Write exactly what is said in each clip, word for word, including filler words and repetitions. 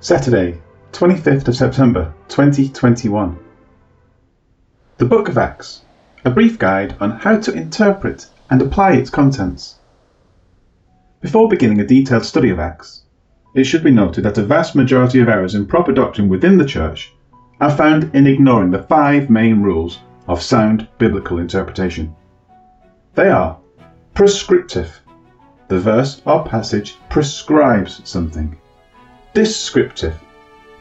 Saturday, twenty-fifth of September, twenty twenty-one. The Book of Acts, a brief guide on how to interpret and apply its contents. Before beginning a detailed study of Acts, it should be noted that a vast majority of errors in proper doctrine within the Church are found in ignoring the five main rules of sound biblical interpretation. They are prescriptive. The verse or passage prescribes something. Descriptive.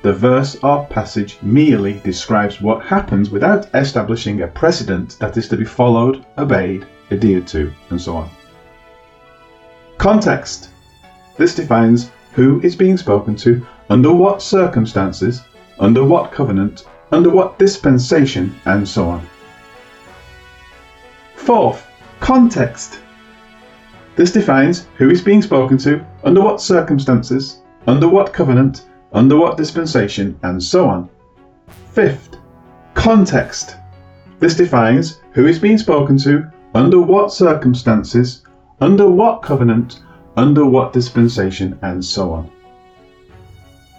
The verse or passage merely describes what happens without establishing a precedent that is to be followed, obeyed, adhered to, and so on. Context. This defines who is being spoken to, under what circumstances, under what covenant, under what dispensation, and so on. Fourth, context. This defines who is being spoken to, under what circumstances, under what covenant, under what dispensation, and so on. Fifth, context. This defines who is being spoken to, under what circumstances, under what covenant, under what dispensation, and so on.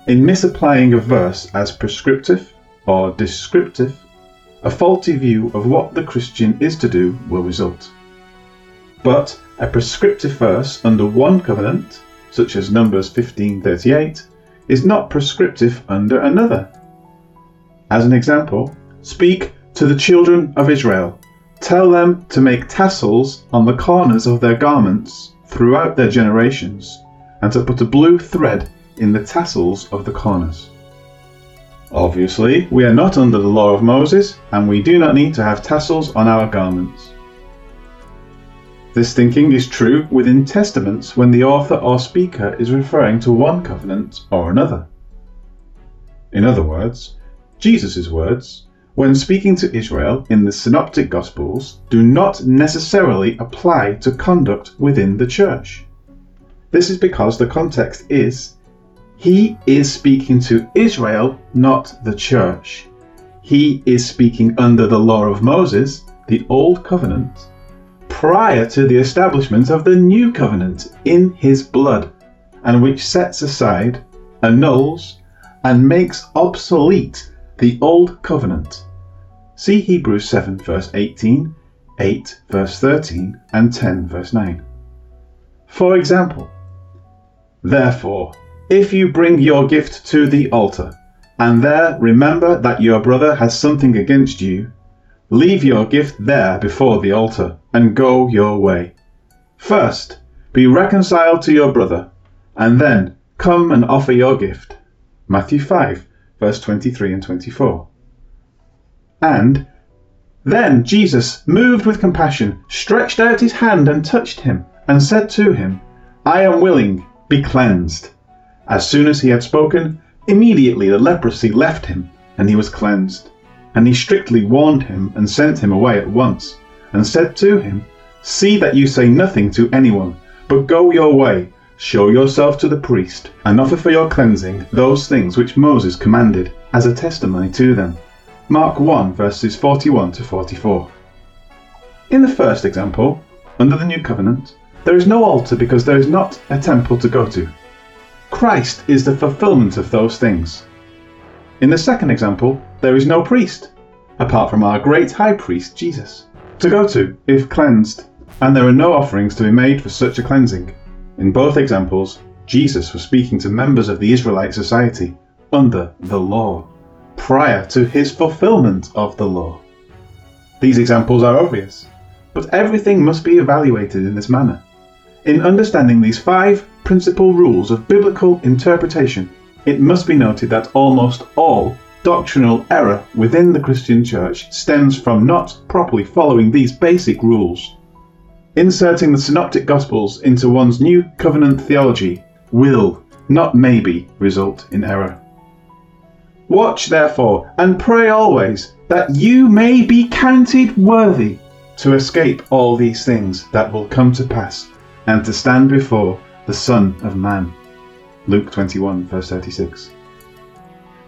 In misapplying a verse as prescriptive or descriptive, a faulty view of what the Christian is to do will result. But a prescriptive verse under one covenant, such as Numbers fifteen thirty-eight, is not prescriptive under another. As an example, speak to the children of Israel, tell them to make tassels on the corners of their garments throughout their generations, and to put a blue thread in the tassels of the corners. Obviously, we are not under the law of Moses, and we do not need to have tassels on our garments. This thinking is true within testaments when the author or speaker is referring to one covenant or another. In other words, Jesus' words, when speaking to Israel in the Synoptic Gospels, do not necessarily apply to conduct within the church. This is because the context is, he is speaking to Israel, not the church. He is speaking under the law of Moses, the Old Covenant, prior to the establishment of the New Covenant in his blood, and which sets aside, annuls, and makes obsolete the Old Covenant. See Hebrews seven verse eighteen, eight verse thirteen, and ten verse nine. For example, therefore, if you bring your gift to the altar, and there remember that your brother has something against you, leave your gift there before the altar, and go your way. First, be reconciled to your brother, and then come and offer your gift. Matthew five verse twenty-three and twenty-four. And then Jesus, moved with compassion, stretched out his hand and touched him, and said to him, I am willing, be cleansed. As soon as he had spoken, immediately the leprosy left him, and he was cleansed. And he strictly warned him, and sent him away at once, and said to him, see that you say nothing to anyone, but go your way, show yourself to the priest, and offer for your cleansing those things which Moses commanded, as a testimony to them. Mark one verses forty-one to forty-four. In the first example, under the New Covenant, there is no altar because there is not a temple to go to. Christ is the fulfillment of those things. In the second example, there is no priest, apart from our great high priest Jesus, to go to if cleansed, and there are no offerings to be made for such a cleansing. In both examples, Jesus was speaking to members of the Israelite society under the law, prior to his fulfillment of the law. These examples are obvious, but everything must be evaluated in this manner. In understanding these five principal rules of biblical interpretation, it must be noted that almost all doctrinal error within the Christian Church stems from not properly following these basic rules. Inserting the Synoptic Gospels into one's New Covenant theology will, not maybe, result in error. Watch therefore, and pray always, that you may be counted worthy to escape all these things that will come to pass, and to stand before the Son of Man. Luke twenty-one verse thirty-six.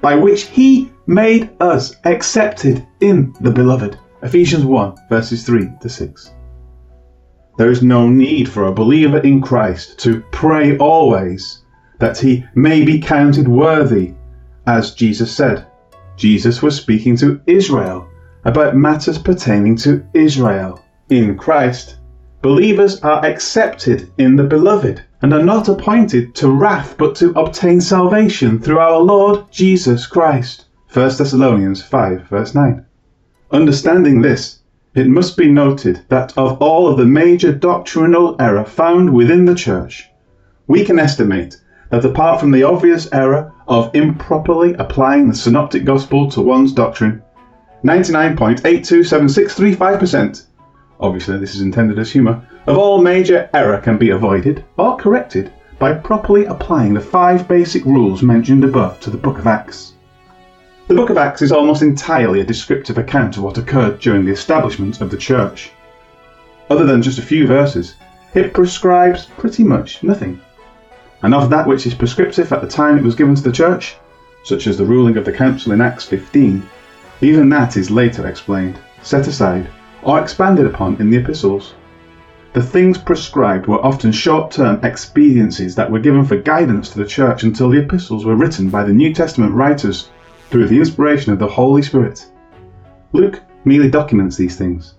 by which he made us accepted in the beloved. Ephesians one, verses three to six. There is no need for a believer in Christ to pray always that he may be counted worthy, as Jesus said. Jesus was speaking to Israel about matters pertaining to Israel. In Christ, believers are accepted in the beloved and are not appointed to wrath but to obtain salvation through our Lord Jesus Christ. First Thessalonians five, verse nine. Understanding this, it must be noted that of all of the major doctrinal error found within the Church, we can estimate that apart from the obvious error of improperly applying the Synoptic Gospel to one's doctrine, ninety-nine point eight two seven six three five percent, obviously this is intended as humour, of all major error can be avoided or corrected by properly applying the five basic rules mentioned above to the Book of Acts. The Book of Acts is almost entirely a descriptive account of what occurred during the establishment of the Church. Other than just a few verses, it prescribes pretty much nothing. And of that which is prescriptive at the time it was given to the Church, such as the ruling of the Council in Acts fifteen, even that is later explained, set aside, or expanded upon in the epistles. The things prescribed were often short-term expediencies that were given for guidance to the Church until the epistles were written by the New Testament writers through the inspiration of the Holy Spirit. Luke merely documents these things.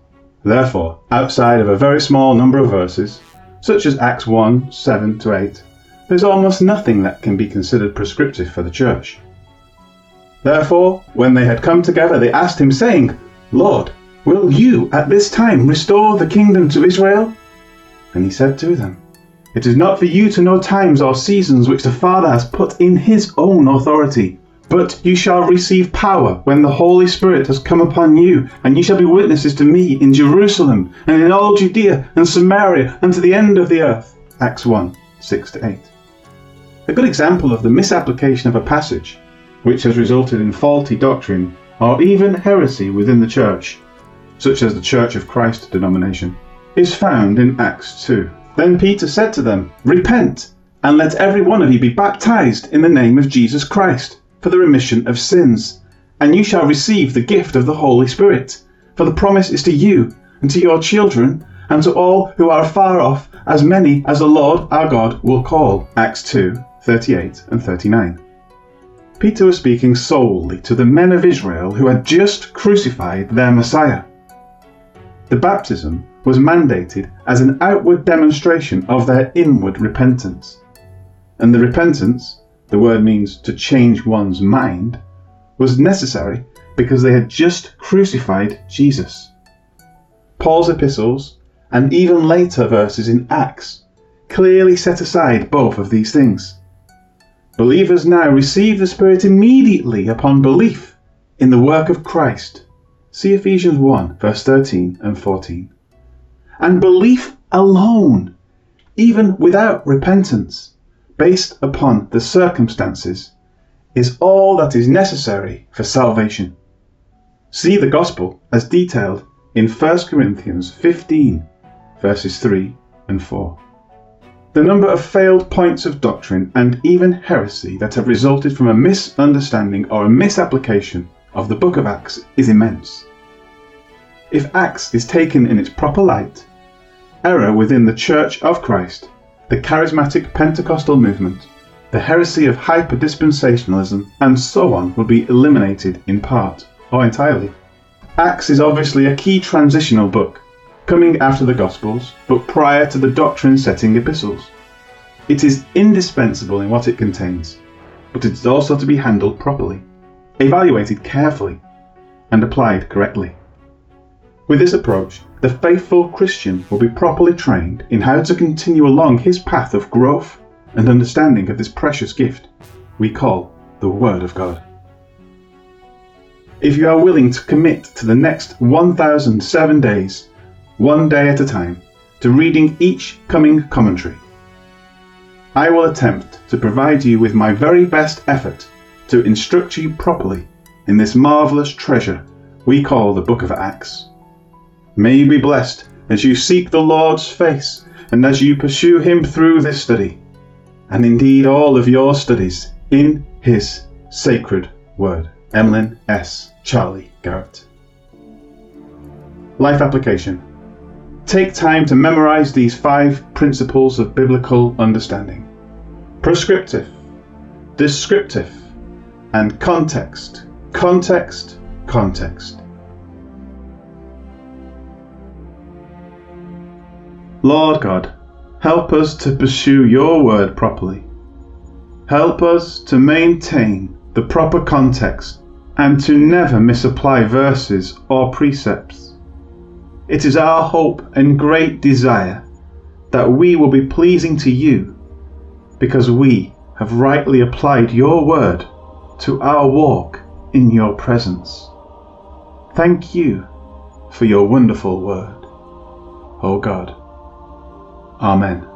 Therefore, outside of a very small number of verses, such as Acts one, seven to eight, there's almost nothing that can be considered prescriptive for the Church. Therefore, when they had come together, they asked him, saying, "Lord, will you at this time restore the kingdom to Israel?" And he said to them, "It is not for you to know times or seasons which the Father has put in his own authority, but you shall receive power when the Holy Spirit has come upon you, and you shall be witnesses to me in Jerusalem and in all Judea and Samaria and to the end of the earth." Acts one, six to eight. A good example of the misapplication of a passage, which has resulted in faulty doctrine or even heresy within the Church, such as the Church of Christ denomination, is found in Acts two. "Then Peter said to them, 'Repent, and let every one of you be baptized in the name of Jesus Christ for the remission of sins, and you shall receive the gift of the Holy Spirit. For the promise is to you, and to your children, and to all who are afar off, as many as the Lord our God will call.'" Acts two, thirty-eight and thirty-nine. Peter was speaking solely to the men of Israel who had just crucified their Messiah. The baptism was mandated as an outward demonstration of their inward repentance. And the repentance, the word means to change one's mind, was necessary because they had just crucified Jesus. Paul's epistles, and even later verses in Acts, clearly set aside both of these things. Believers now receive the Spirit immediately upon belief in the work of Christ. See Ephesians one, verse thirteen and fourteen. And belief alone, even without repentance, based upon the circumstances, is all that is necessary for salvation. See the Gospel as detailed in First Corinthians fifteen, verses three and four. The number of failed points of doctrine and even heresy that have resulted from a misunderstanding or a misapplication of the Book of Acts is immense. If Acts is taken in its proper light, error within the Church of Christ, the charismatic Pentecostal movement, the heresy of hyper-dispensationalism, and so on would be eliminated in part, or entirely. Acts is obviously a key transitional book, coming after the Gospels, but prior to the doctrine-setting epistles. It is indispensable in what it contains, but it is also to be handled properly, evaluated carefully, and applied correctly. With this approach, the faithful Christian will be properly trained in how to continue along his path of growth and understanding of this precious gift we call the Word of God. If you are willing to commit to the next one thousand seven days, one day at a time, to reading each coming commentary, I will attempt to provide you with my very best effort to instruct you properly in this marvelous treasure we call the Book of Acts. May you be blessed as you seek the Lord's face and as you pursue him through this study, and indeed all of your studies in his sacred word. Emlyn S. Charlie Garrett. Life application. Take time to memorize these five principles of biblical understanding: prescriptive, descriptive, and context, context, context. Lord God, help us to pursue your word properly. Help us to maintain the proper context and to never misapply verses or precepts. It is our hope and great desire that we will be pleasing to you because we have rightly applied your word to our walk in your presence. Thank you for your wonderful word, O God. Amen.